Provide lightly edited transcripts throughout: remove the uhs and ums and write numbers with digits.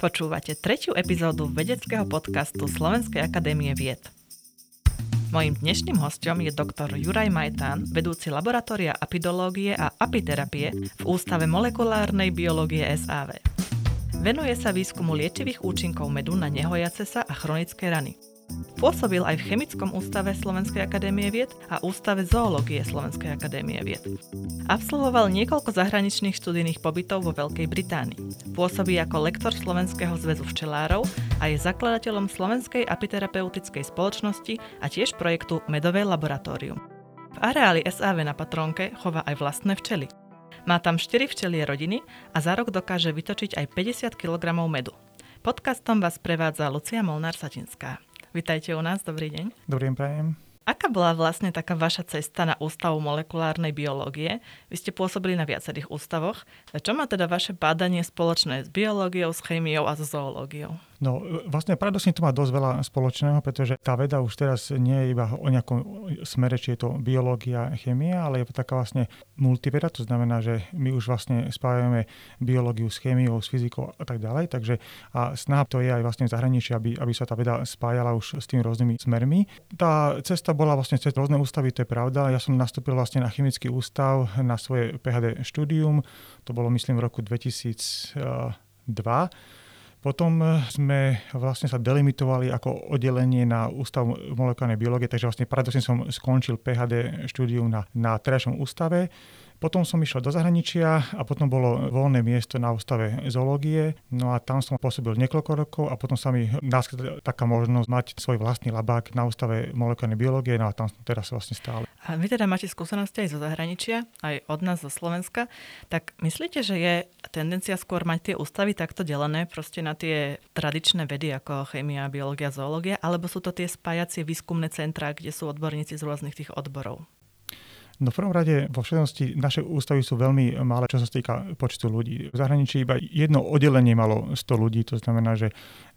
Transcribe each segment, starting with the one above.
Počúvate 3. epizódu vedeckého podcastu Slovenskej akadémie vied. Mojím dnešným hosťom je doktor Juraj Majtán, vedúci laboratória apidológie a apiterapie v Ústave molekulárnej biológie SAV. Venuje sa výskumu liečivých účinkov medu na nehojace sa a chronické rany. Pôsobil aj v Chemickom ústave Slovenskej akadémie vied a Ústave zoológie Slovenskej akadémie vied. Absolvoval niekoľko zahraničných študijných pobytov vo Veľkej Británii. Pôsobí ako lektor Slovenského zväzu včelárov a je zakladateľom Slovenskej apiterapeutickej spoločnosti a tiež projektu Medové laboratórium. V areáli SAV na Patronke chová aj vlastné včely. Má tam 4 včelie rodiny a za rok dokáže vytočiť aj 50 kg medu. Podcastom vás prevádza Lucia Molnár-Satinská. Vitajte u nás, dobrý deň. Dobrý deň, prajem. Aká bola vlastne taká vaša cesta na Ústavu molekulárnej biológie? Vy ste pôsobili na viacerých ústavoch. Čo má teda vaše bádanie spoločné s biológiou, s chémiou a s zoológiou? No vlastne paradoxne to má dosť veľa spoločného, pretože tá veda už teraz nie je iba o nejakom smere, či je to biológia, chémia, ale je to taká vlastne multiveda, to znamená, že my už vlastne spájame biológiu s chémiou, s fyzikou a tak ďalej, takže a snaha to je aj vlastne v zahraničí, aby sa tá veda spájala už s tými rôznymi smermi. Tá cesta bola vlastne cez rôzne ústavy, to je pravda. Ja som nastúpil vlastne na Chemický ústav na svoje PhD štúdium. To bolo, myslím, v roku 2002. Potom sme vlastne sa delimitovali ako oddelenie na Ústav molekulárnej biológie, takže vlastne paradoxne som skončil PhD štúdium na terajšom ústave. Potom som išiel do zahraničia a potom bolo voľné miesto na Ústave zoológie. No a tam som pôsobil niekoľko rokov a potom sa mi naskytla taká možnosť mať svoj vlastný labák na Ústave molekulárnej biológie. No a tam som teraz vlastne stále. A vy teda máte skúsenosti aj zo zahraničia, aj od nás zo Slovenska. Tak myslíte, že je tendencia skôr mať tie ústavy takto delené proste na tie tradičné vedy ako chémia, biológia, zoológia, alebo sú to tie spájacie výskumné centrá, kde sú odborníci z rôznych tých odborov? No v prvom rade vo všetnosti naše ústavy sú veľmi malé, čo sa týka počtu ľudí. V zahraničí iba jedno oddelenie malo 100 ľudí, to znamená, že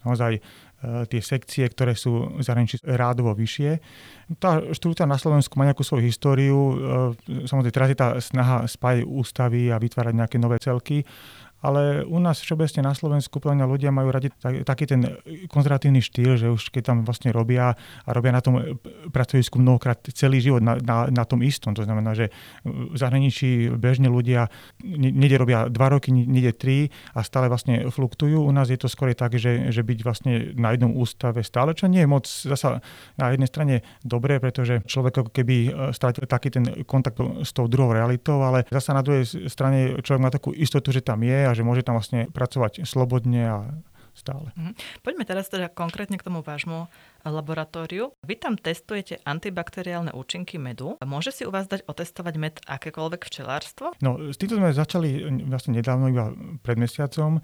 naozaj tie sekcie, ktoré sú v zahraničí rádovo vyššie. Tá štruktúra na Slovensku má nejakú svoju históriu. Samozrejme, teraz je tá snaha spájať ústavy a vytvárať nejaké nové celky. Ale u nás všeobecne na Slovensku plne ľudia majú radi taký ten konzervatívny štýl, že už keď tam vlastne robia a robia na tom pracovisku mnohokrát celý život na tom istom. To znamená, že v zahraničí bežne ľudia niekde robia 2 roky, niekde 3 a stále vlastne fluktujú. U nás je to skôr tak, že byť vlastne na jednom ústave stále, čo nie je moc zasa na jednej strane dobré, pretože človek ako keby strátil taký ten kontakt s tou druhou realitou, ale zasa na druhej strane človek má takú istotu, že tam je a že môže tam vlastne pracovať slobodne a stále. Poďme teraz teda konkrétne k tomu vášmu laboratóriu. Vy tam testujete antibakteriálne účinky medu. Môže si u vás dať otestovať med akékoľvek včelárstvo? No, s týmto sme začali vlastne nedávno, iba pred mesiacom.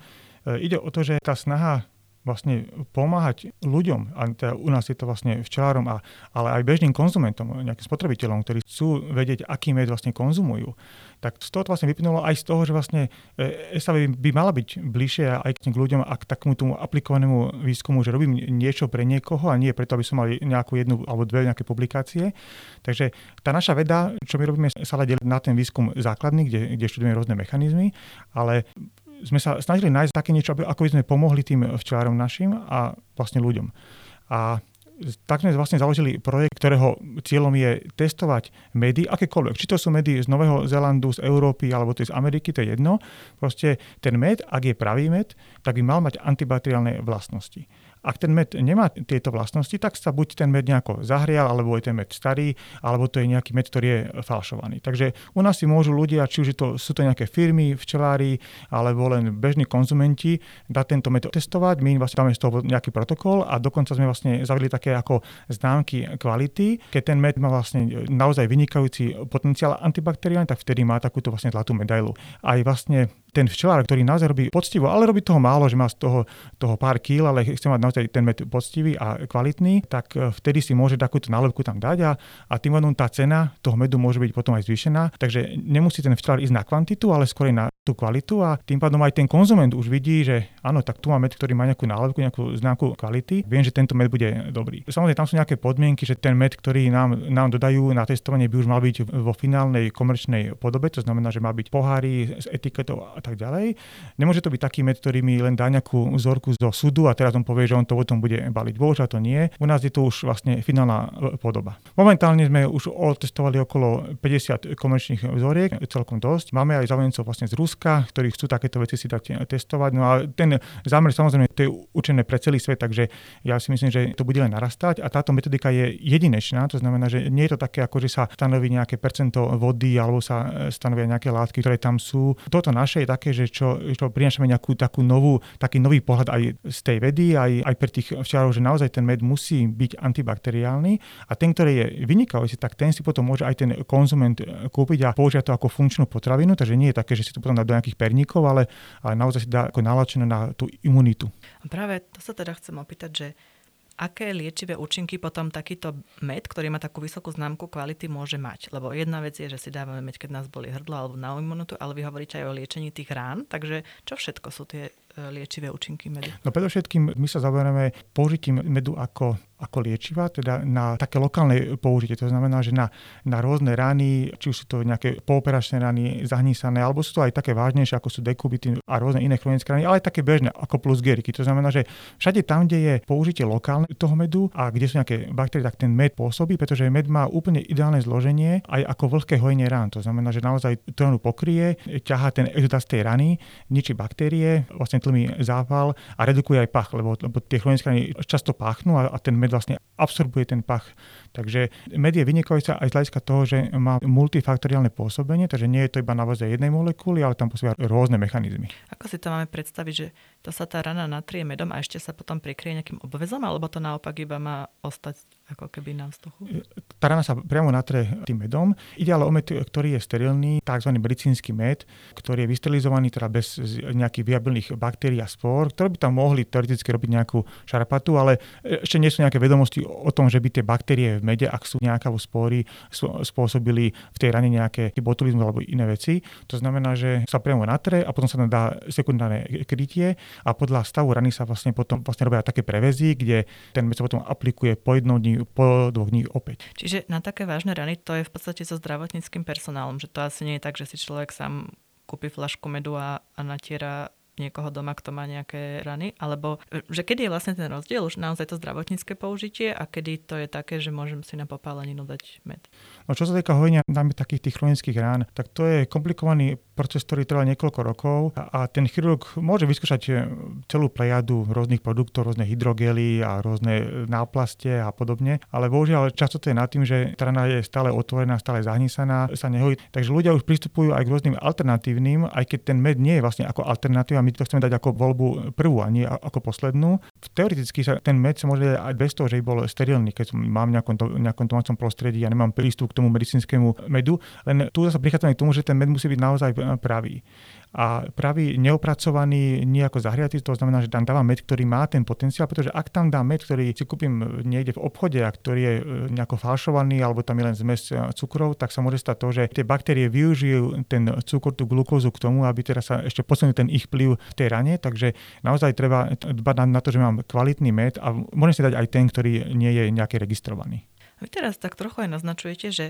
Ide o to, že tá snaha vlastne pomáhať ľuďom, a teda u nás je to vlastne včelárom, ale aj bežným konzumentom, nejakým spotrebiteľom, ktorí chcú vedieť, aký med vlastne konzumujú. Tak z toho to vlastne vyplynulo aj z toho, že vlastne SAV by mala byť bližšie aj k ľuďom a k takému tomu aplikovanému výskumu, že robím niečo pre niekoho a nie preto, aby som mal nejakú jednu alebo dve nejaké publikácie. Takže tá naša veda, čo my robíme, sa len delí na ten výskum základný, kde študujeme rôzne mechanizmy, ale sme sa snažili nájsť také niečo, ako by sme pomohli tým včelárom našim a vlastne ľuďom. A tak sme vlastne založili projekt, ktorého cieľom je testovať medy, akékoľvek. Či to sú medy z Nového Zélandu, z Európy, alebo to je z Ameriky, to je jedno. Proste ten med, ak je pravý med, tak by mal mať antibakteriálne vlastnosti. Ak ten med nemá tieto vlastnosti, tak sa buď ten med nejako zahrial, alebo je ten med starý, alebo to je nejaký med, ktorý je falšovaný. Takže u nás si môžu ľudia, či už sú to nejaké firmy, včelári, alebo len bežní konzumenti, dať tento med testovať. My vlastne dáme z toho nejaký protokol a dokonca sme vlastne zavedli také ako známky kvality. Keď ten med má vlastne naozaj vynikajúci potenciál antibakteriálny, tak vtedy má takúto vlastne zlatú medailu. Aj vlastne ten včelár, ktorý naozaj robí poctivo, ale robí toho málo, že má z toho pár kíl, ale chce mať naozaj ten med poctivý a kvalitný, tak vtedy si môže takúto nálepku tam dať a tým pádom tá cena toho medu môže byť potom aj zvýšená. Takže nemusí ten včelár ísť na kvantitu, ale skôr na tú kvalitu a tým pádom aj ten konzument už vidí, že áno, tak tu má med, ktorý má nejakú nálepku, nejakú známku kvality. Viem, že tento med bude dobrý. Samozrejme, tam sú nejaké podmienky, že ten med, ktorý nám dodajú na testovanie, by už mal byť vo finálnej komerčnej podobe, to znamená, že má byť pohári s etiketou a tak ďalej. Nemôže to byť taký med, ktorý mi len dá nejakú vzorku zo súdu a teraz on povie, že on to potom bude baliť. Bohužiaľ to nie. U nás je to už vlastne finálna podoba. Momentálne sme už otestovali okolo 50 komerčných vzoriek, celkom dosť. Máme aj záujemcov vlastne z Ruska, ktorí chcú takéto veci si dať testovať. No a ten zámer samozrejme to je určené pre celý svet, takže ja si myslím, že to bude len narastať a táto metodika je jedinečná, to znamená, že nie je to také, ako že sa stanoví nejaké percento vody alebo sa stanovia nejaké látky, ktoré tam sú. Toto naše je také, že čo prinášame nejakú takú taký nový pohľad aj z tej vedy, aj pre tých včelárov, že naozaj ten med musí byť antibakteriálny a ten, ktorý je vynikajúci, tak ten si potom môže aj ten konzument kúpiť a použiť to ako funkčnú potravinu, takže nie je také, že si to potom do nejakých perníkov, ale naozaj si dá ako nalačené na tú imunitu. Práve to sa teda chcem opýtať, že aké liečivé účinky potom takýto med, ktorý má takú vysokú známku kvality, môže mať? Lebo jedna vec je, že si dávame med, keď nás boli hrdlo alebo na imunitu, ale vy hovoríte aj o liečení tých rán, takže čo všetko sú tie liečivé účinky medu? No predovšetkým my sa zaoberáme použitím medu ako liečiva, teda na také lokálne použitie. To znamená, že na rôzne rany, či už sú to nejaké pooperačné rany, zahnísané, alebo sú to aj také vážnejšie, ako sú dekubity a rôzne iné chronické rany, ale aj také bežné, ako plusgeriky. To znamená, že všade tam, kde je použitie lokálne toho medu a kde sú nejaké baktérie, tak ten med pôsobí, pretože med má úplne ideálne zloženie aj ako vlhké hojenie rán. To znamená, že naozaj trónu pokrie, ťahá ten exudát z tej rany, ničí baktérie, vlastne tlmí zápal a redukuje aj pach, lebo tie chronické rany často páchnú a ten med vlastne absorbuje ten pach. Takže med je vynikajúca aj z hľadiska toho, že má multifaktoriálne pôsobenie, takže nie je to iba na báze jednej molekuly, ale tam pôsobia rôzne mechanizmy. Ako si to máme predstaviť, že to sa tá rana natrie medom a ešte sa potom prikrie nejakým obväzom, alebo to naopak iba má ostať ako keby na vzduchu? Tá rana sa priamo natrie tým medom. Ide ale o med, ktorý je sterilný, tzv. Medicínsky med, ktorý je vysterilizovaný teda bez nejakých viabilných baktérií a spór, ktoré by tam mohli teoreticky robiť nejakú šarapatu, ale ešte nie sú nejaké vedomosti o tom, že by tie baktérie v mede, ak sú nejaké spory, spôsobili v tej rane nejaké botulizmus alebo iné veci. To znamená, že sa priamo natrie a potom sa tam dá sekundárne krytie a podľa stavu rany sa vlastne potom robia také prevezy, kde ten med sa potom aplikuje po jednom dni, po dvoch dní opäť. Čiže na také vážne rany to je v podstate so zdravotníckym personálom, že to asi nie je tak, že si človek sám kúpi fľašku medu a natiera niekoho doma, kto má nejaké rany, alebo že kedy je vlastne ten rozdiel už naozaj to zdravotnícke použitie a kedy to je také, že môžem si na popáleninu dať med. No čo sa týka hojenia takých tých chronických rán, tak to je komplikovaný proces, ktorý trvá niekoľko rokov a ten chirurg môže vyskúšať celú plejadu rôznych produktov, rôzne hydrogely a rôzne náplaste a podobne, ale bohužiaľ často to je nad tým, že rana je stále otvorená, stále zahnisaná, sa nehojí. Takže ľudia už pristupujú aj k rôznym alternatívnym, aj keď ten med nie je vlastne ako alternatíva, my to chceme dať ako voľbu prvú a nie ako poslednú. Teoreticky sa ten med sa môže dať aj bez toho, že by bol sterilný, keď mám nejakom domácom prostredí a ja nemám prístup k tomu medicínskemu medu, len tu sa prichádzame k tomu, že ten med musí byť naozaj pravý. A pravý neopracovaný, nejako zahriatý, to znamená, že tam dávam med, ktorý má ten potenciál, pretože ak tam dám med, ktorý si kúpim niekde v obchode a ktorý je nejako falšovaný alebo tam je len zmes cukrov, tak sa môže stať to, že tie baktérie využijú ten cukor, tú glukózu k tomu, aby teraz sa ešte posunul ten ich vplyv v tej rane, takže naozaj treba dbať na to, že mám kvalitný med a môžem si dať aj ten, ktorý nie je nejaký registrovaný. A vy teraz tak trochu aj naznačujete, že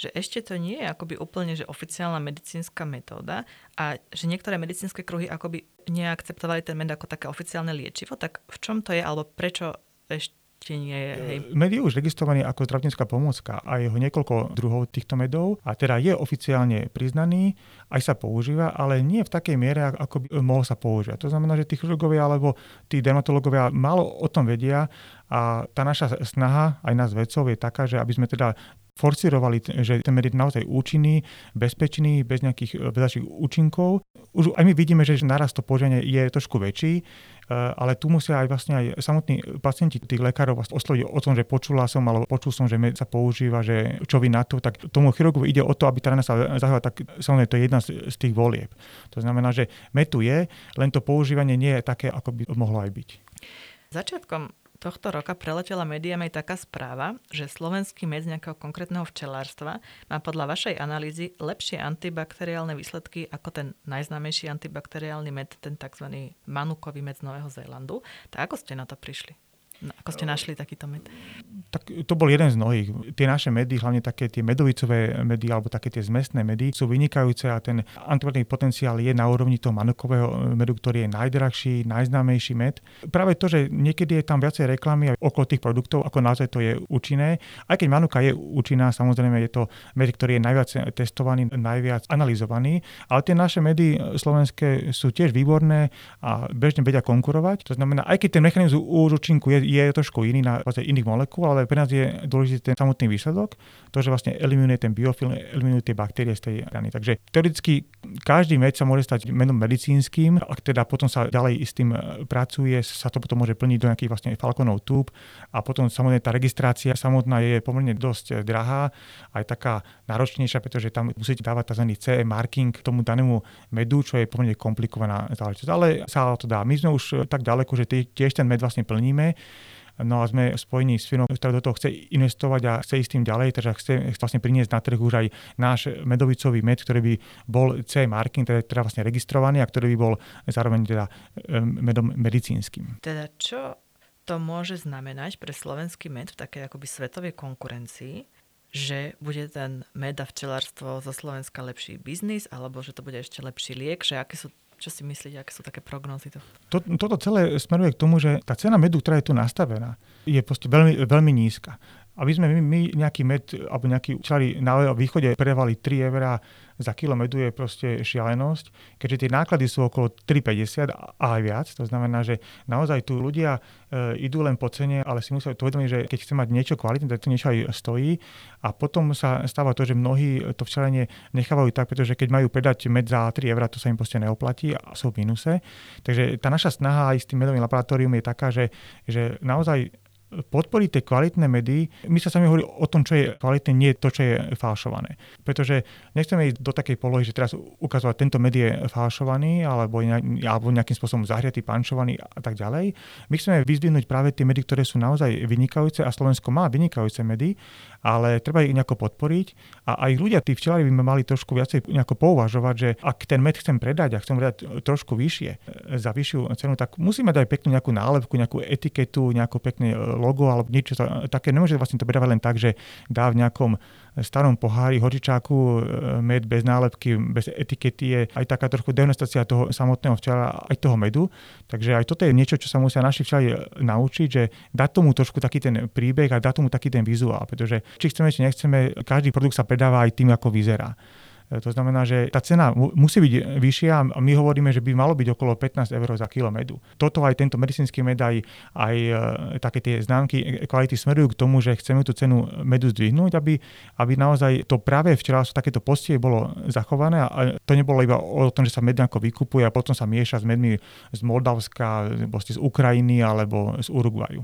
ešte to nie je akoby úplne že oficiálna medicínska metóda a že niektoré medicínske kruhy akoby neakceptovali ten med ako také oficiálne liečivo, tak v čom to je alebo prečo ešte nie je? Med je už registrovaný ako zdravotnícka pomôcka a jeho niekoľko druhov týchto medov a teda je oficiálne priznaný, aj sa používa, ale nie v takej miere, ako by mohol sa používať. To znamená, že tí chirurgovia alebo tí dermatológovia málo o tom vedia a tá naša snaha aj nás vedcov je taká, že aby sme teda forcirovali, že ten med je naozaj účinný, bezpečný, bez nejakých vedľajších účinkov. Už aj my vidíme, že naraz to používanie je trošku väčší, ale tu musia aj vlastne aj samotní pacienti tých lekárov osloviť o tom, že počula som alebo počul som, že med sa používa, že čo vy na to, tak tomu chirurgovi ide o to, aby tá rana sa zahýbala, tak samozrejme to je jedna z tých volieb. To znamená, že med tu je, len to používanie nie je také, ako by mohlo aj byť. Začiatkom tohto roka preletela médiami taká správa, že slovenský med z nejakého konkrétneho včelárstva má podľa vašej analýzy lepšie antibakteriálne výsledky ako ten najznámejší antibakteriálny med, ten tzv. Manukový med z Nového Zélandu. Tak ako ste na to prišli? No, ako ste našli takýto med? Tak to bol jeden z mnohých. Tie naše medy, hlavne také tie medovicové medy alebo také tie zmesné medy sú vynikajúce a ten antibakteriálny potenciál je na úrovni toho manukového medu, ktorý je najdrahší, najznámejší med. Práve to, že niekedy je tam viacej reklamy okolo tých produktov, ako naozaj to je účinné. Aj keď manuka je účinná, samozrejme je to med, ktorý je najviac testovaný, najviac analyzovaný, ale tie naše medy slovenské sú tiež výborné a bežne vedia konkurovať. To znamená, aj keď ten mechanizmus účinku je trošku iný na iných molekúl, ale pre nás je dôležitý ten samotný výsledok, to, že vlastne eliminuje ten biofilm, eliminuje tie baktérie z tej rany. Takže teoreticky každý med sa môže stať menom medicínskym, ak teda potom sa ďalej s tým pracuje, sa to potom môže plniť do nejakých vlastne Falconov túb a potom samozrejme tá registrácia samotná je pomerne dosť drahá, aj taká náročnejšia, pretože tam musíte dávať tzv. CE marking tomu danému medu, čo je pomerne komplikovaná záležitosť. Ale sa to dá. My sme už tak ďaleko, že tiež ten med vlastne plníme. No a sme spojení s firmou, ktorá do toho chce investovať a chce ísť tým ďalej, takže chce vlastne priniesť na trh už aj náš medovicový med, ktorý by bol CE marking, teda vlastne registrovaný a ktorý by bol zároveň teda medom medicínskym. Teda čo to môže znamenať pre slovenský med v takej akoby svetovej konkurencii, že bude ten med a včelárstvo zo Slovenska lepší biznis, alebo že to bude ešte lepší liek, že aké sú. Čo si myslíte, aké sú také prognózy? Toto celé smeruje k tomu, že tá cena medu, ktorá je tu nastavená, je proste veľmi, veľmi nízka. Aby sme my nejaký med alebo nejaký včelí na východe predávali 3 eurá za kilo medu je proste šialenosť, keďže tie náklady sú okolo 3,50 a aj viac. To znamená, že naozaj tu ľudia idú len po cene, ale si musia to uvedomiť, že keď chce mať niečo kvalitné, tak to niečo aj stojí. A potom sa stáva to, že mnohí to včelenie nechávajú tak, pretože keď majú predať med za 3 eurá, to sa im proste neoplatí a sú v mínuse. Takže tá naša snaha aj s tým medovým laboratórium je taká, že naozaj podporiť tie kvalitné medy. My sa sami hovorili o tom, čo je kvalitné, nie to, čo je falšované. Pretože nechceme ísť do takej polohy, že teraz ukazovať, tento med je falšovaný alebo nejakým spôsobom zahriatý, pančovaný a tak ďalej. My chceme vyzdvihnúť práve tie medy, ktoré sú naozaj vynikajúce a Slovensko má vynikajúce medy, ale treba ich nejako podporiť a aj ľudia, tí včelári by mali trošku viacej nejako pouvažovať, že ak ten med chcem predať a chcem predať trošku vyššie za vyššiu cenu, tak musíme dať peknú nejakú nálepku, nejakú etiketu, nejakú pekné logo alebo niečo také. Nemôže vlastne to predávať len tak, že dá v nejakom starom pohári horčičáku med bez nálepky, bez etikety, je aj taká trochu dehonestácia toho samotného včela, aj toho medu. Takže aj toto je niečo, čo sa musia naši včeli naučiť, že dať tomu trošku taký ten príbeh a dať tomu taký ten vizuál, pretože či chceme, či nechceme, každý produkt sa predáva aj tým, ako vyzerá. To znamená, že tá cena musí byť vyššia a my hovoríme, že by malo byť okolo 15 eur za kilo medu. Toto aj tento medicínsky med, aj také tie známky kvality smerujú k tomu, že chceme tú cenu medu zdvihnúť, aby naozaj to práve včera takéto postie bolo zachované a to nebolo iba o tom, že sa med nejako vykupuje a potom sa mieša s medmi z Moldavska, z Ukrajiny alebo z Uruguaju.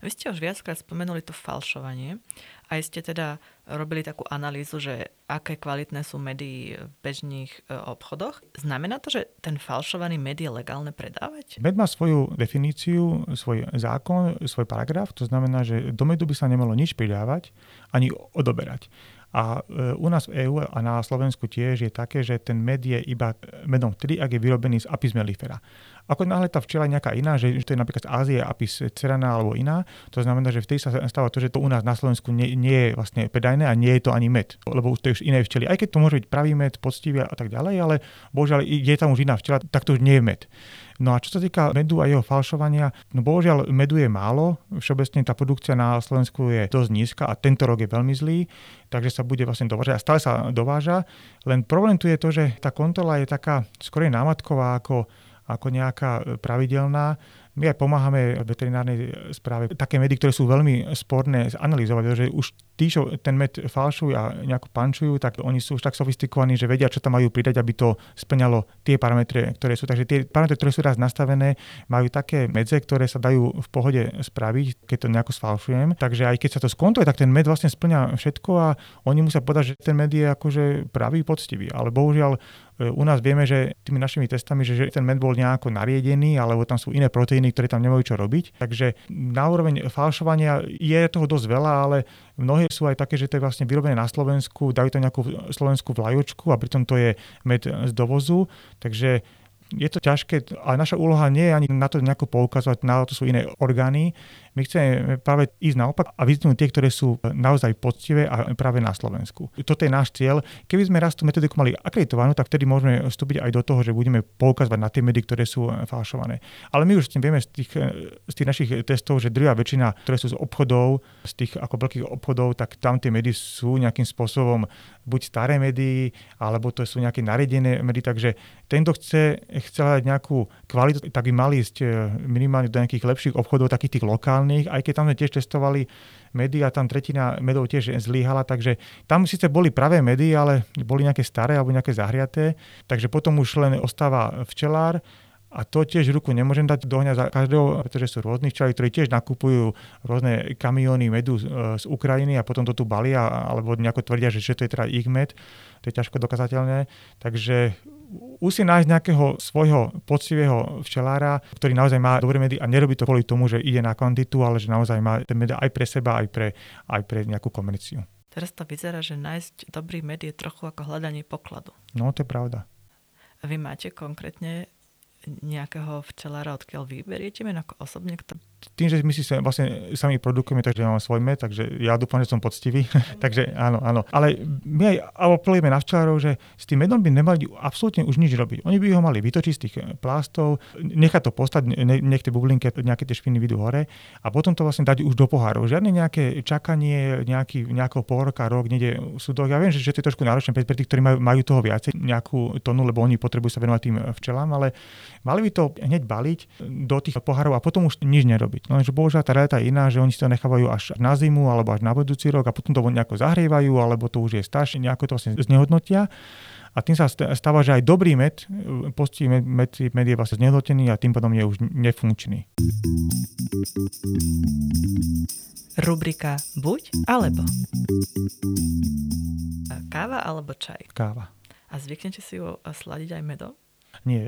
Vy ste už viackrát spomenuli to falšovanie. Aj ste teda robili takú analýzu, že aké kvalitné sú medy v bežných obchodoch. Znamená to, že ten falšovaný med je legálne predávať? Med má svoju definíciu, svoj zákon, svoj paragraf. To znamená, že do medu by sa nemalo nič pridávať ani odoberať. A u nás v EU a na Slovensku tiež je také, že ten med je iba medom vtedy, ak je vyrobený z Apis mellifera. Ako náhle tá včela je nejaká iná, že to je napríklad z Ázie Apis cerana alebo iná, to znamená, že vtedy sa stáva to, že to u nás na Slovensku nie je vlastne predajné a nie je to ani med, lebo už to je už iné včely. Aj keď to môže byť pravý med, poctivý a tak ďalej, ale bohužiaľ je tam už iná včela, tak to už nie je med. No a čo sa týka medu a jeho falšovania, no bohužiaľ medu je málo, všeobecne tá produkcia na Slovensku je dosť nízka a tento rok je veľmi zlý, takže sa bude vlastne dovážať a stále sa dováža. Len problém tu je to, že tá kontrola je taká skorej námatková ako nejaká pravidelná. My aj pomáhame veterinárnej správe také medy, ktoré sú veľmi sporné analyzovať, že už tí, čo ten med falšujú a nejako pančujú, tak oni sú už tak sofistikovaní, že vedia, čo tam majú pridať, aby to splňalo tie parametre, ktoré sú. Takže tie parametre, ktoré sú raz nastavené, majú také medze, ktoré sa dajú v pohode spraviť, keď to nejako sfalšujem. Takže aj keď sa to skontuje, tak ten med vlastne splňa všetko a oni musia povedať, že ten med je akože pravý, poctivý. Ale bohužiaľ u nás vieme, že tými našimi testami, že ten med bol nejako nariedený, alebo tam sú iné proteíny, ktoré tam nemajú čo robiť. Takže na úroveň falšovania je toho dosť veľa, ale mnohé sú aj také, že to je vlastne vyrobené na Slovensku, dajú tam nejakú slovenskú vlajočku a pritom to je med z dovozu. Takže je to ťažké, ale naša úloha nie je ani na to nejako poukazovať, na to sú iné orgány. My chceme práve ísť naopak a vyzdvihnúť tie, ktoré sú naozaj poctivé a práve na Slovensku. Toto je náš cieľ. Keby sme raz tú metodiku mali akreditovanú, tak vtedy môžeme vstúpiť aj do toho, že budeme poukazovať na tie medy, ktoré sú falšované. Ale my už vieme z tých našich testov, že druhá väčšina, ktoré sú z obchodov, z tých ako veľkých obchodov, tak tam tie medy sú nejakým spôsobom buď staré medy, alebo to sú nejaké naredené medy, takže ten, kto chce hľadať nejakú kvalitu, tak by mali ísť minimálne do nejakých lepších obchodov, takých tých lokálnych, aj keď tam sme tiež testovali medy a tam tretina medov tiež zlyhala, takže tam síce boli pravé medy, ale boli nejaké staré alebo nejaké zahriaté, takže potom už len ostáva včelár a to tiež ruku nemôžem dať do ohňa za každého, pretože sú rôzni včelári, ktorí tiež nakupujú rôzne kamióny medu z Ukrajiny a potom to tu balia alebo nejako tvrdia, že to je teda ich med, to je ťažko dokazateľné, takže musí nájsť nejakého svojho poctivého včelára, ktorý naozaj má dobré medy a nerobí to kvôli tomu, že ide na kvantitu, ale že naozaj má ten med aj pre seba, aj pre nejakú komerciu. Teraz to vyzerá, že nájsť dobrý med je trochu ako hľadanie pokladu. No, to je pravda. A vy máte konkrétne nejakého včelára, odkiaľ vyberiete men ako osobne? Tým, že my si vlastne sami produkujeme, takže máme svoj med, takže ja dúfam, že som poctivý. Takže áno. Ale my aj apelujeme na včelárov, že s tým medom by nemali absolútne už nič robiť. Oni by ho mali vytočiť z tých plástov, nechať to postať, nech tie bublinky, nejaké tie špiny vidú hore a potom to vlastne dať už do pohárov. Žiadne nejaké čakanie, nejakého pol roka, rok, niekde v súdoch. Ja viem, že to je trošku náročné pre tých, ktorí majú toho viacej, nejakú tonu, lebo oni potrebujú sa venovať tým včelám, ale mali by to hneď baliť do tých pohárov a potom už nič nerobiť. No, že bohužiaľ tá realita je iná, že oni si to nechávajú až na zimu alebo až na budúci rok a potom to nejako zahrievajú, alebo to už je staršie, nejako to vlastne znehodnotia. A tým sa stáva, že aj dobrý med, poctivý med je vlastne znehodnotený a tým potom je už nefunkčný. Rubrika buď alebo. Káva alebo čaj? Káva. A zvyknete si ju sladiť aj medom? Nie,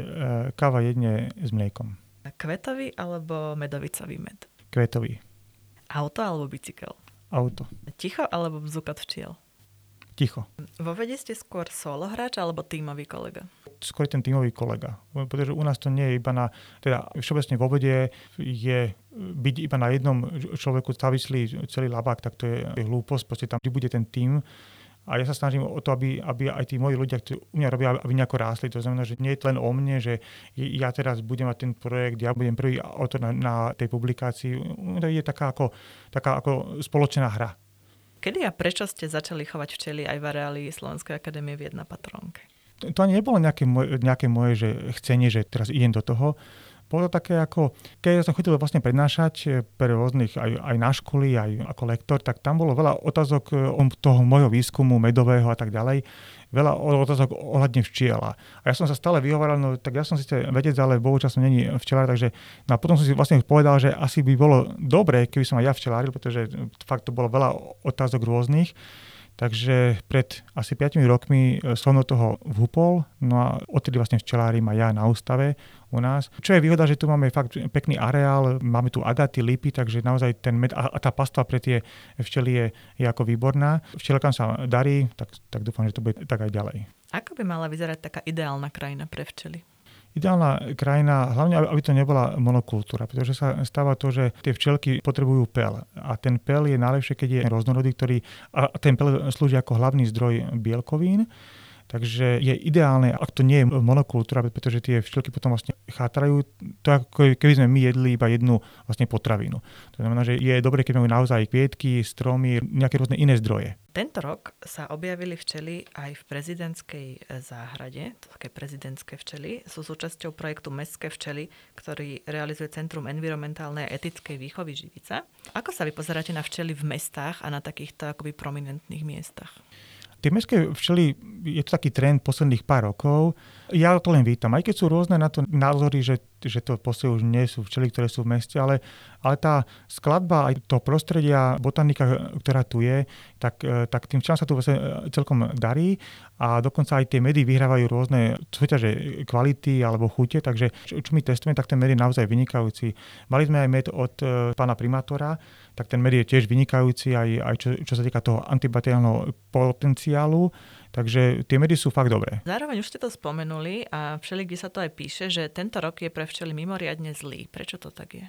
káva jedne s mliekom. Kvetový alebo medovicový med? Kvetový. Auto alebo bicykel? Auto. Ticho alebo bzúkat včiel? Ticho. Vo vede ste skôr solo hráč alebo tímový kolega? Skôr ten tímový kolega, pretože u nás to nie je iba na, teda všeobecne vo vede je byť iba na jednom človeku závislý celý labák, tak to je hlúposť, proste tam bude ten tím. A ja sa snažím o to, aby aj tí moji ľudia, ktorí u mňa robia, aby nejako rásli. To znamená, že nie je len o mne, že ja teraz budem mať ten projekt, ja budem prvý autor na tej publikácii. To je taká ako spoločná hra. Kedy a prečo ste začali chovať včely aj v areáli Slovenskej akadémie vied na Patronke? To ani nebolo nejaké moje že chcenie, že teraz idem do toho. Bolo to také ako, keď som chodil vlastne prednášať pre rôznych aj na školy, aj ako lektor, tak tam bolo veľa otázok toho môjho výskumu medového a tak ďalej. Veľa otázok ohľadne včiela. A ja som sa stále vyhovoral, no tak ja som síce vedec, ale bohužiaľ som není včelár, takže no a potom som si vlastne povedal, že asi by bolo dobre, keby som aj ja včeláril, pretože fakt to bolo veľa otázok rôznych. Takže pred asi 5 rokmi som do toho vhúpol, no a odtedy vlastne včelárim a ja na ústave u nás. Čo je výhoda, že tu máme fakt pekný areál, máme tu agaty, lipy, takže naozaj ten med a tá pastva pre tie včely je ako výborná. Včelkám sa darí, tak dúfam, že to bude tak aj ďalej. Ako by mala vyzerať taká ideálna krajina pre včely? Ideálna krajina, hlavne aby to nebola monokultúra, pretože sa stáva to, že tie včelky potrebujú pel. A ten pel je najlepšie, keď je roznorodý, a ten pel slúži ako hlavný zdroj bielkovín. Takže je ideálne, ak to nie je monokultúra, pretože tie včelky potom vlastne chátrajú to, ako keby sme my jedli iba jednu vlastne potravinu. To znamená, že je dobré, keď majú naozaj kvietky, stromy, nejaké rôzne iné zdroje. Tento rok sa objavili včely aj v prezidentskej záhrade, také prezidentské včely. Sú súčasťou projektu Mestské včely, ktorý realizuje Centrum environmentálnej a etickej výchovy Živica. Ako sa vy pozeráte na včely v mestách a na takýchto akoby prominentných miestach? Tie mestské včely, je to taký trend posledných pár rokov. Ja to len vítam, aj keď sú rôzne na to názory, že to posledne už nie sú včely, ktoré sú v meste, ale tá skladba aj toho prostredia, botanika, ktorá tu je, tak tým včelám sa tu celkom darí a dokonca aj tie medy vyhrávajú rôzne súťaže kvality alebo chute, takže čo my testujeme, tak ten med je naozaj vynikajúci. Mali sme aj med od pána primátora, tak ten med je tiež vynikajúci aj čo sa týka toho antibakteriálneho potenciálu, takže tie medy sú fakt dobré. Zároveň už ste to spomenuli a všelikde sa to aj píše, že tento rok je pre včely mimoriadne zlý. Prečo to tak je?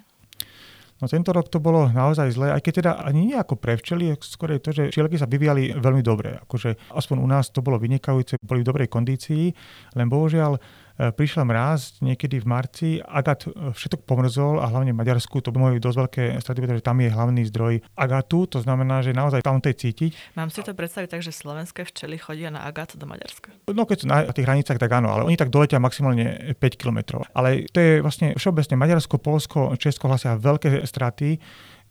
No tento rok to bolo naozaj zlé, aj keď teda ani nie ako pre včely, skôr je to, že včelky sa vyvíjali veľmi dobre. Akože aspoň u nás to bolo vynikajúce, boli v dobrej kondícii, len bohužiaľ prišiel mráz niekedy v marci, agát všetko pomrzol a hlavne v Maďarsku to bolo dosť veľké straty, pretože tam je hlavný zdroj agátu, to znamená, že naozaj tam to je cítiť. Mám si to predstaviť tak, že slovenské včely chodia na agát do Maďarska? No keď sú na tých hranicách, tak áno, ale oni tak doletia maximálne 5 km. Ale to je vlastne všeobecne Maďarsko, Poľsko, Česko hlásia veľké straty.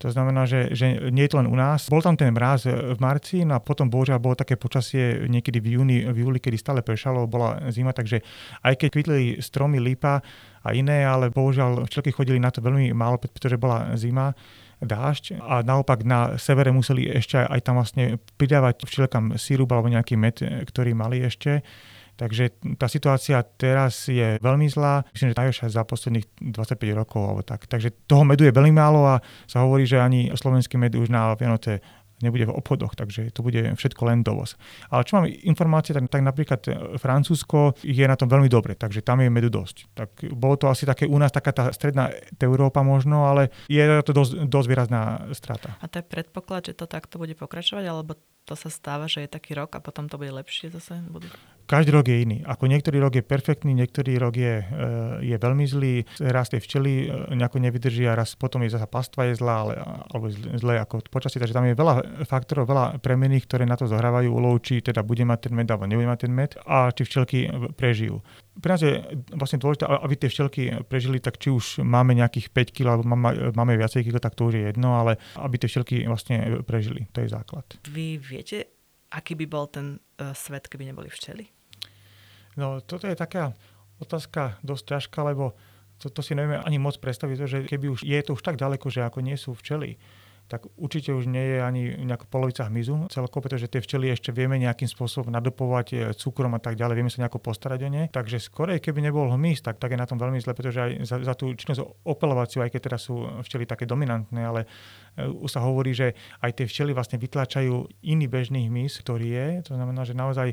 To znamená, že nie je to len u nás. Bol tam ten mráz v marci, no a potom bohužiaľ bolo také počasie niekedy v júli, kedy stále pršalo, bola zima, takže aj keď kvitli stromy, lípa a iné, ale bohužiaľ včelky chodili na to veľmi málo, pretože bola zima, dážď a naopak na severe museli ešte aj tam vlastne pridávať včelkám sirup alebo nejaký med, ktorý mali ešte. Takže tá situácia teraz je veľmi zlá. Myslím, že najhoršia za posledných 25 rokov alebo tak. Takže toho medu je veľmi málo a sa hovorí, že ani slovenský med už na Vianoce nebude v obchodoch, takže to bude všetko len dovoz. Ale čo mám informácie, tak napríklad Francúzsko je na tom veľmi dobre, takže tam je medu dosť. Tak bolo to asi také u nás taká tá stredná Európa možno, ale je to dosť výrazná strata. A to je predpoklad, že to takto bude pokračovať, alebo to sa stáva, že je taký rok a potom to bude lepšie zase? Každý rok je iný. Ako niektorý rok je perfektný, niektorý rok je veľmi zlý. Raz tie včely nejako nevydrží a raz potom je zasa pastva je zlá, alebo zlé ako počasie. Takže tam je veľa faktorov, veľa premených, ktoré na to zohrávajú úlohu, či teda bude mať ten med alebo nebude mať ten med a či včelky prežijú. Pre nás je vlastne dôležité, aby tie včelky prežili, tak či už máme nejakých 5 kg alebo máme viacej kg, tak to už je jedno, ale aby tie včelky vlastne prežili. To je základ. Vy viete, aký by bol ten svet, keby neboli včely? No, toto je taká otázka dosť ťažká, lebo to si nevieme ani moc predstaviť, že keby už je to už tak ďaleko, že ako nie sú včely, tak určite už nie je ani nejaká polovica hmyzu celkovo, pretože tie včely ešte vieme nejakým spôsobom nadopovať cukrom a tak ďalej, vieme sa nejako postarať o ne. Takže skorej, keby nebol hmyz, tak je na tom veľmi zle, pretože aj za tú činnosť opeľovaciu, aj keď teraz sú včely také dominantné, ale už sa hovorí, že aj tie včely vlastne vytláčajú iný bežný hmyz, ktorý je. To znamená, že naozaj,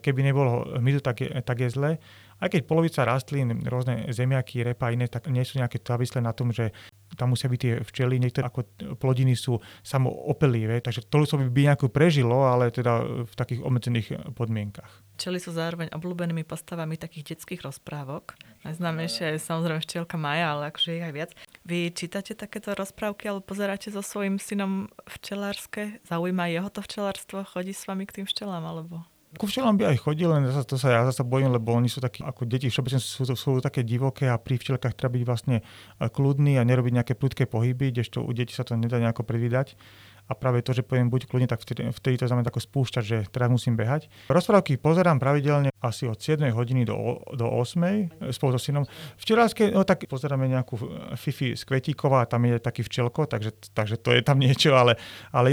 keby nebol hmyzu, tak je zle. Aj keď polovica rastlín, rôzne zemiaky, repa a iné, tak nie sú nejaké závislé na tom, že tam musia byť tie včely, niektoré ako plodiny sú samoopelivé, takže to ľudstvo by nejako prežilo, ale teda v takých obmedzených podmienkach. Včely sú zároveň obľúbenými postavami takých detských rozprávok. Najznámejšia je samozrejme Včelka Maja, ale akože ich aj viac. Vy čítate takéto rozprávky alebo pozeráte so svojím synom včelárske? Zaujíma jeho to včelárstvo? Chodí s vami k tým včelám alebo... Ku včelám by aj chodil, len ja bojím, lebo oni sú takí, ako deti všeobecne sú také divoké a pri včelkách treba byť vlastne kľudný a nerobiť nejaké prudké pohyby, kdežto u detí sa to nedá nejako predvídať. A práve to, že poviem buď kľudne, tak vtedy to znamená ako spúšťať, že teraz musím behať. Rozprávky pozerám pravidelne asi od 7 hodiny do 8 spolu so synom. Včelárske, no tak pozeráme nejakú Fifi z Kvetíková, tam je taký včelko, takže to je tam niečo, ale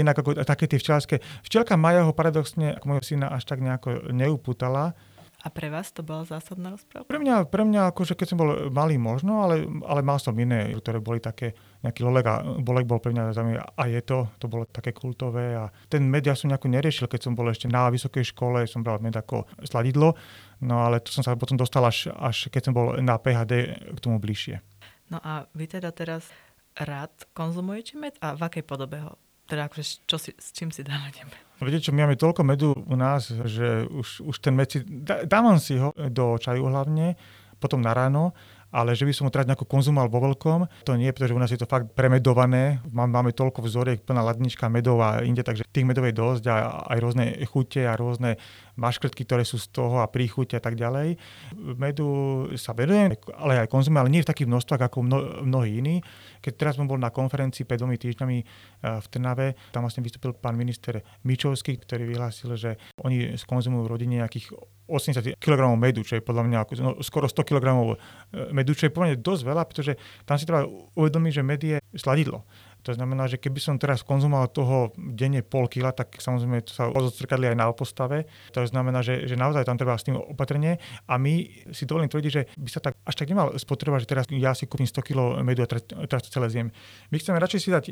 inak ako také tie včelárske. Včelka Maja ho paradoxne ako môjho syna až tak nejako neupútala. A pre vás to bola zásadná rozprávka? Pre mňa akože keď som bol malý možno, ale mal som iné, ktoré boli také, nejaký Lolek a Bolek bol pre mňa zaujímavý a to bolo také kultové a ten med ja som nejako neriešil, keď som bol ešte na vysokej škole, som bral med ako sladidlo, no ale to som sa potom dostal až keď som bol na PhD k tomu bližšie. No a vy teda teraz rád konzumujete med a v akej podobe ho teda akože s čím si dávame? Viete čo, my máme toľko medu u nás, že už ten med si... Dávam si ho do čaju hlavne, potom na ráno, ale že by som ho teraz nejako konzumoval vo veľkom, to nie, pretože u nás je to fakt premedované. Máme toľko vzoriek, plná ladnička medov a inde, takže tých medov je dosť a aj rôzne chute a rôzne maškrtky, ktoré sú z toho a príchute a tak ďalej. Medu sa venujem, ale aj konzumujem, ale nie v takých množstvách ako mnohí iní. Keď teraz som bol na konferencii pred 2 týždňami v Trnave, tam vlastne vystúpil pán minister Mičovský, ktorý vyhlásil, že oni skonzumujú v rodine nejakých 80 kg medu, čo je podľa mňa skoro 100 kg medu, čo je pomerne dosť veľa, pretože tam si treba uvedomiť, že med je sladidlo. To znamená, že keby som teraz konzumoval toho denne pol kila, tak samozrejme to sa odstrkadli aj na postave. To znamená, že naozaj tam treba s tým opatrne a my si dovolím tvrdiť, že by sa tak až tak nemal spotreba, že teraz ja si kúpim 100 kilo medu a teraz to celé zjem. My chceme radšej si dať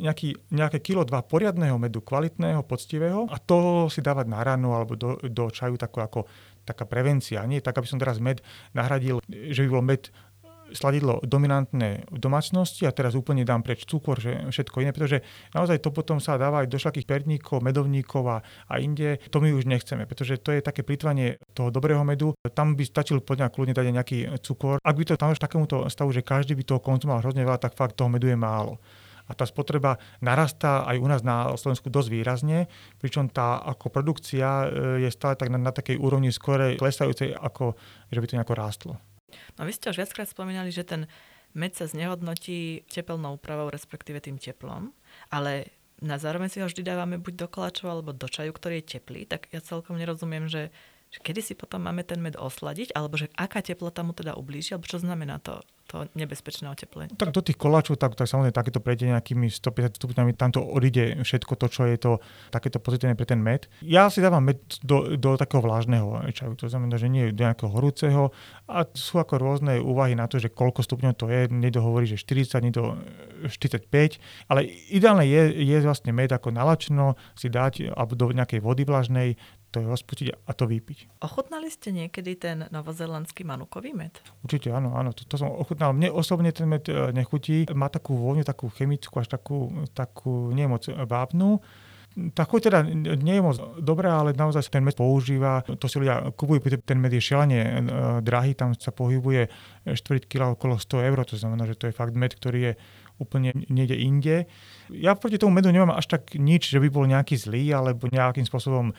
nejaké kilo, 2 poriadného medu, kvalitného, poctivého a to si dávať na ráno alebo do čaju taká prevencia. Nie tak, aby som teraz med nahradil, že by bol med sladidlo dominantné v domácnosti a teraz úplne dám preč cukor, že všetko iné, pretože naozaj to potom sa dáva aj do všakých perníkov, medovníkov a inde. To my už nechceme, pretože to je také plytvanie toho dobrého medu. Tam by stačil podľa kľudne dať nejaký cukor. Ak by to tam už takémuto stavu, že každý by toho konzumoval hrozne veľa, tak fakt toho medu je málo. A tá spotreba narastá aj u nás na Slovensku dosť výrazne, pričom tá ako produkcia je stále tak na takej úrovni skôr klesajúcej, ako že by to nejako rástlo. No vy ste už viackrát spomínali, že ten med sa znehodnotí tepelnou úpravou, respektíve tým teplom, ale na zároveň si ho vždy dávame buď do koláčov alebo do čaju, ktorý je teplý, tak ja celkom nerozumiem, že kedy si potom máme ten med osladiť, alebo že aká teplota mu teda ublíži, alebo čo znamená to nebezpečné oteplenie. Tak do tých koláčov, tak samozrejme takéto prejde nejakými 150 stupňami, tam to odíde všetko to, čo je to takéto pozitívne pre ten med. Ja si dávam med do takého vlážneho čaju, to znamená, že nie do nejakého horúceho a sú ako rôzne úvahy na to, že koľko stupňov to je, niekto hovorí, že 40, niekto 45, ale ideálne je vlastne med ako nalačno si dať alebo do nejakej vody vlážnej, to je rozpustiť a to vypiť. Ochutnali ste niekedy ten novozelandský manukový med? Určite áno, to som ochutnal. Mne osobne ten med nechutí. Má takú vôňu, takú chemickú, až takú nie moc vábnu. Tá chuť teda nie je moc dobrá, ale naozaj ten med používa. To si ľudia kupujú, ten med je šialene drahý, tam sa pohybuje 4 kg okolo 100 €, to znamená, že to je fakt med, ktorý je úplne niekde inde. Ja proti tomu medu nemám až tak nič, že by bol nejaký zlý, alebo nejakým spôsobom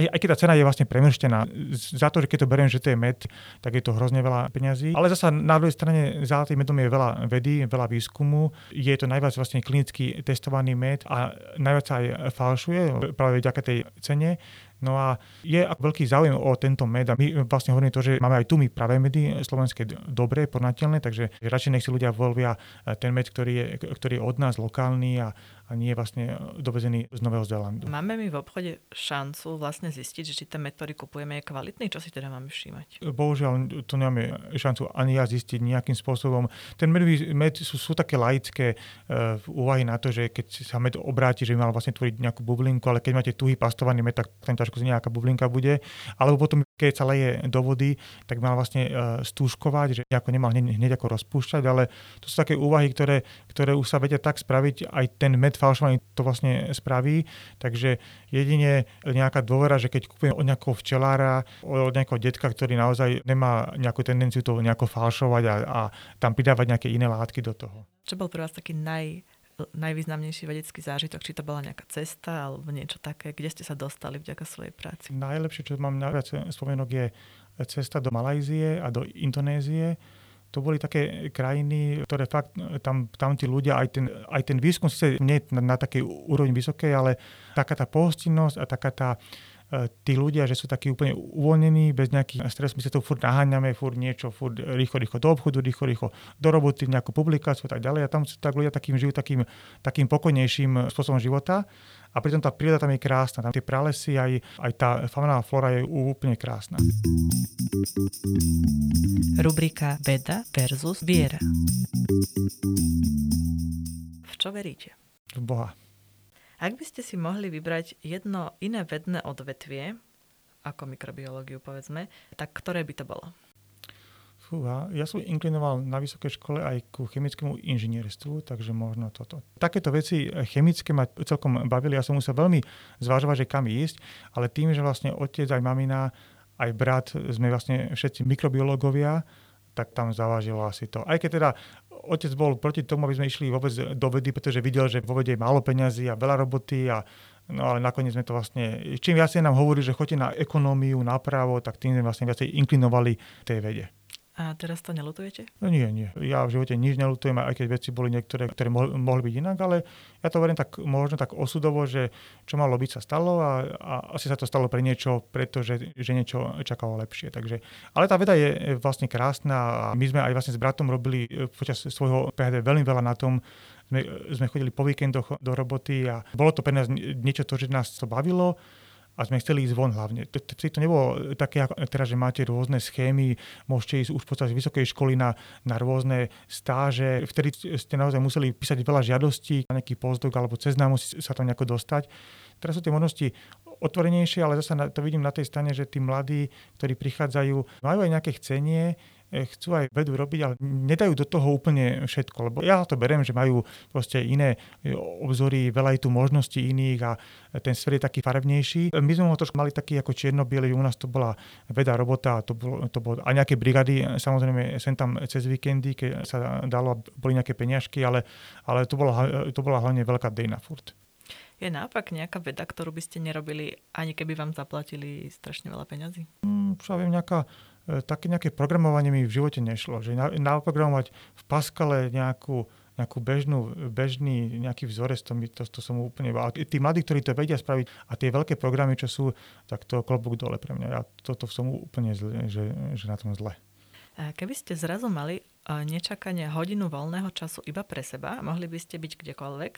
aj keď tá cena je vlastne premrštená. Za to, že keď to beriem, že to je med, tak je to hrozne veľa peňazí. Ale zasa na druhej strane za tým medom je veľa vedy, veľa výskumu. Je to najviac vlastne klinicky testovaný med a najviac sa aj falšuje práve vďaka tej cene. No a je veľký záujem o tento med a my vlastne hovoríme to, že máme aj tu my pravé medy slovenské dobré, poznateľné, takže radšej nech si ľudia volia ten med, ktorý je od nás lokálny a nie je vlastne dovezený z Nového Zélandu. Máme my v obchode šancu vlastne zistiť, že či ten med, ktorý kupujeme, je kvalitný? Čo si teda máme všímať? Bohužiaľ, to nemáme šancu ani ja zistiť nejakým spôsobom. Ten med sú také laické úvahy na to, že keď sa med obráti, že by mal vlastne tvoriť nejakú bublinku, ale keď máte tuhý pastovaný med, tak ten nejaká bublinka bude, alebo potom keď sa leje do vody, tak mal vlastne stúškovať, že ako nemal hneď ako rozpúšťať, ale to sú také úvahy, ktoré už sa vedia tak spraviť, aj ten med falšovaný to vlastne spraví, takže jedine nejaká dôvera, že keď kúpujem od nejakého včelára, od nejakého detka, ktorý naozaj nemá nejakú tendenciu to nejako falšovať a tam pridávať nejaké iné látky do toho. Čo bol pre vás taký najvýznamnejší vedecký zážitok, či to bola nejaká cesta alebo niečo také, kde ste sa dostali vďaka svojej práci? Najlepšie, čo mám najviac spomienok, je cesta do Malajzie a do Indonézie. To boli také krajiny, ktoré fakt tam tí ľudia, aj ten výskum síce nie na takej úrovni vysokej, ale taká tá pohostinnosť a taká tá tí ľudia, že sú takí úplne uvoľnení, bez nejakých stresu, my sa to furt naháňame, furt rýchlo do obchodu, rýchlo do roboty, nejakú publikáciu a tak ďalej. A tam sú tak ľudia žijú takým pokojnejším spôsobom života. A pritom tá príroda tam je krásna. Tam tie pralesy, aj tá fauna a flóra je úplne krásna. Rubrika Veda versus viera. V čo veríte? V Boha. Ak by ste si mohli vybrať jedno iné vedné odvetvie, ako mikrobiológiu povedzme, tak ktoré by to bolo? Fúha, ja som inklinoval na vysokej škole aj ku chemickému inžinierstvu, takže možno toto. Takéto veci chemické ma celkom bavili. Ja som musel veľmi zvažovať, že kam ísť, ale tým, že vlastne otec, aj mamina, aj brat, sme vlastne všetci mikrobiológovia, tak tam zavážilo asi to. Aj keď teda otec bol proti tomu, aby sme išli vôbec do vedy, pretože videl, že vo vede je málo peňazí a veľa roboty, ale nakoniec sme to vlastne... Čím viacej nám hovorí, že chodí na ekonómiu, na právo, tak tým sme vlastne viacej inklinovali tej vede. A teraz to nelutujete? No nie. Ja v živote nič nelutujem, aj keď veci boli niektoré, ktoré mohli byť inak, ale ja to verím tak možno tak osudovo, že čo malo byť sa stalo a asi sa to stalo pre niečo, pretože že niečo čakalo lepšie. Takže, ale tá veda je vlastne krásna a my sme aj vlastne s bratom robili počas svojho PhD veľmi veľa na tom. Sme chodili po víkendoch do roboty a bolo to pre nás niečo to, že nás to bavilo. A sme chceli ísť von hlavne. To nebolo také, ako teraz, že máte rôzne schémy, môžete ísť už v podstate z vysokej školy na rôzne stáže. Vtedy ste naozaj museli písať veľa žiadostí na nejaký postdoc alebo cez námo sa tam nejako dostať. Teraz sú tie možnosti otvorenejšie, ale zase to vidím na tej strane, že tí mladí, ktorí prichádzajú, majú aj nejaké chcenie, chcú aj vedu robiť, ale nedajú do toho úplne všetko, lebo ja to beriem, že majú proste iné obzory, veľa je tu možností iných a ten svet je taký farebnejší. My sme ho trošku mali taký ako čierno-bielý, u nás to bola veda, robota, to bolo a nejaké brigády, samozrejme sem tam cez víkendy, keď sa dalo, boli nejaké peniažky, ale to bola hlavne veľká dejna furt. Je naopak nejaká veda, ktorú by ste nerobili, ani keby vám zaplatili strašne veľa peňazí? Čo ja viem, také nejaké programovanie mi v živote nešlo. Že naprogramovať v Pascale nejakú bežný nejaký vzorec, to som úplne... A tí mladí, ktorí to vedia spraviť a tie veľké programy, čo sú, tak to klobúk dole pre mňa. Ja toto som úplne zle, že na tom zle. Keby ste zrazu mali nečakanie hodinu voľného času iba pre seba, mohli by ste byť kdekoľvek,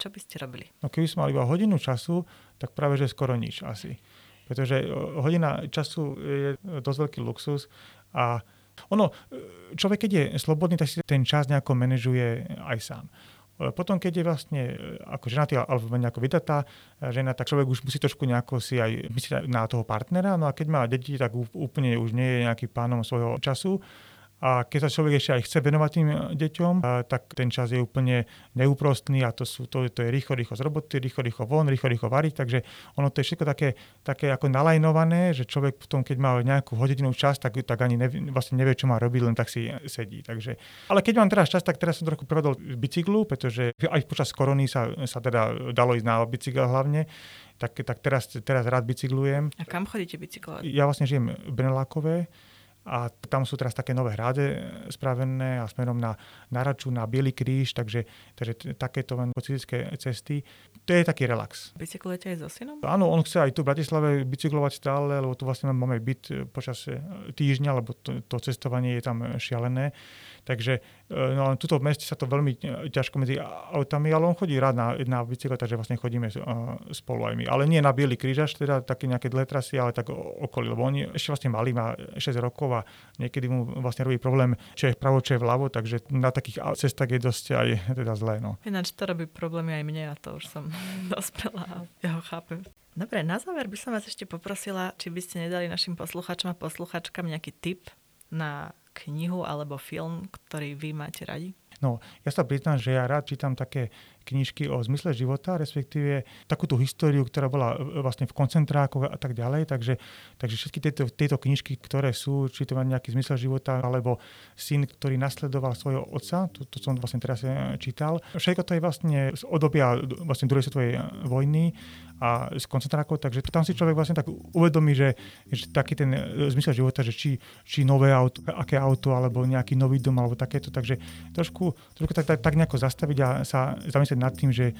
čo by ste robili? No keby sme mali iba hodinu času, tak práve že skoro nič asi. Pretože hodina času je dosť veľký luxus a ono, človek, keď je slobodný, tak si ten čas nejako manažuje aj sám. Potom, keď je vlastne ako ženatý alebo nejako vydatá žena, tak človek už musí trošku nejako si aj myslieť na toho partnera. No a keď má deti, tak úplne už nie je nejaký pánom svojho času. A keď sa človek ešte aj chce venovať tým deťom, tak ten čas je úplne neúprostný a to je rýchlo z roboty, rýchlo von, rýchlo variť, takže ono to je všetko také ako nalajnované, že človek potom, keď má nejakú hodinu čas, tak ani vlastne nevie, čo má robiť, len tak si sedí. Takže. Ale keď mám teraz čas, tak teraz som trochu prevedol bicyklu, pretože aj počas korony sa teda dalo ísť na bicykel hlavne. Tak teraz rád bicyklujem. A kam chodíte bicyklovať? Ja vlastne žijem v Brenelákové. A tam sú teraz také nové hráde spravené a smerom na Raču, na Bielý kríž, takže takéto len cyklístické cesty. To je taký relax. Bicyklujete aj so synom? Áno, on chce aj tu v Bratislave bicyklovať stále, lebo tu vlastne máme byt počas týždňa, lebo to cestovanie je tam šialené. Takže no, tuto v meste sa to veľmi ťažko medzi autami, ale on chodí rád na bicykle, takže vlastne chodíme spolu aj my. Ale nie na Bielý kríž, až teda také nejaké dlhé trasy, ale tak okolí, lebo on ešte vlastne malý, má 6 rokov a niekedy mu vlastne robí problém, čo je vpravo, čo je vľavo, takže na takých cestách je dosť aj teda zlé. No. Ináč to robí problémy aj mne a to už som dospelá. Ja ho chápem. Dobre, na záver by som vás ešte poprosila, či by ste nedali našim posluchačom a posluchačkám nejaký tip na knihu alebo film, ktorý vy máte radi? No, ja sa priznám, že ja rád čítam také knižky o zmysle života, respektíve takúto históriu, ktorá bola vlastne v koncentrákoch a tak ďalej. Takže všetky tieto knižky, ktoré sú, či to má nejaký zmysel života, alebo syn, ktorý nasledoval svojho otca, to som vlastne teraz čítal. Všetko to je vlastne z obdobia vlastne druhej svetovej vojny a z koncentrákov, takže tam si človek vlastne tak uvedomí, že taký ten zmysel života, že či nové auto, aké auto, alebo nejaký nový dom, alebo takéto, takže trošku tak nejako zastaviť a sa zamyslieť nad tým, že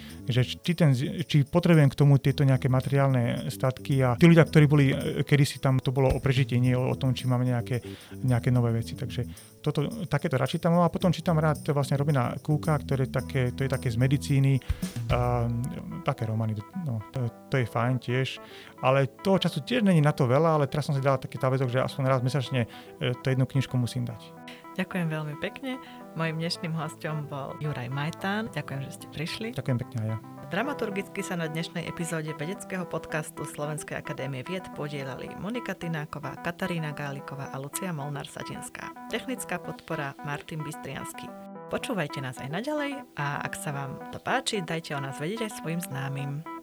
či potrebujem k tomu tieto nejaké materiálne statky a tí ľudia, ktorí boli kedysi tam, to bolo o prežitie, nie o tom, či máme nejaké nové veci, takže takéto rád čítam a potom čítam rád vlastne Robina Kúka, to je také z medicíny, také romány, no, to je fajn tiež, ale toho času tiež není na to veľa, ale teraz som si dala taký záväzok, že aspoň raz mesačne to jednu knižku musím dať. Ďakujem veľmi pekne. Mojím dnešným hosťom bol Juraj Majtán. Ďakujem, že ste prišli. Ďakujem pekne aj ja. Dramaturgicky sa na dnešnej epizóde vedeckého podcastu Slovenskej akadémie vied podielali Monika Tináková, Katarína Gáliková a Lucia Molnár-Satinská. Technická podpora Martin Bystriansky. Počúvajte nás aj naďalej a ak sa vám to páči, dajte o nás vedieť aj svojim známym.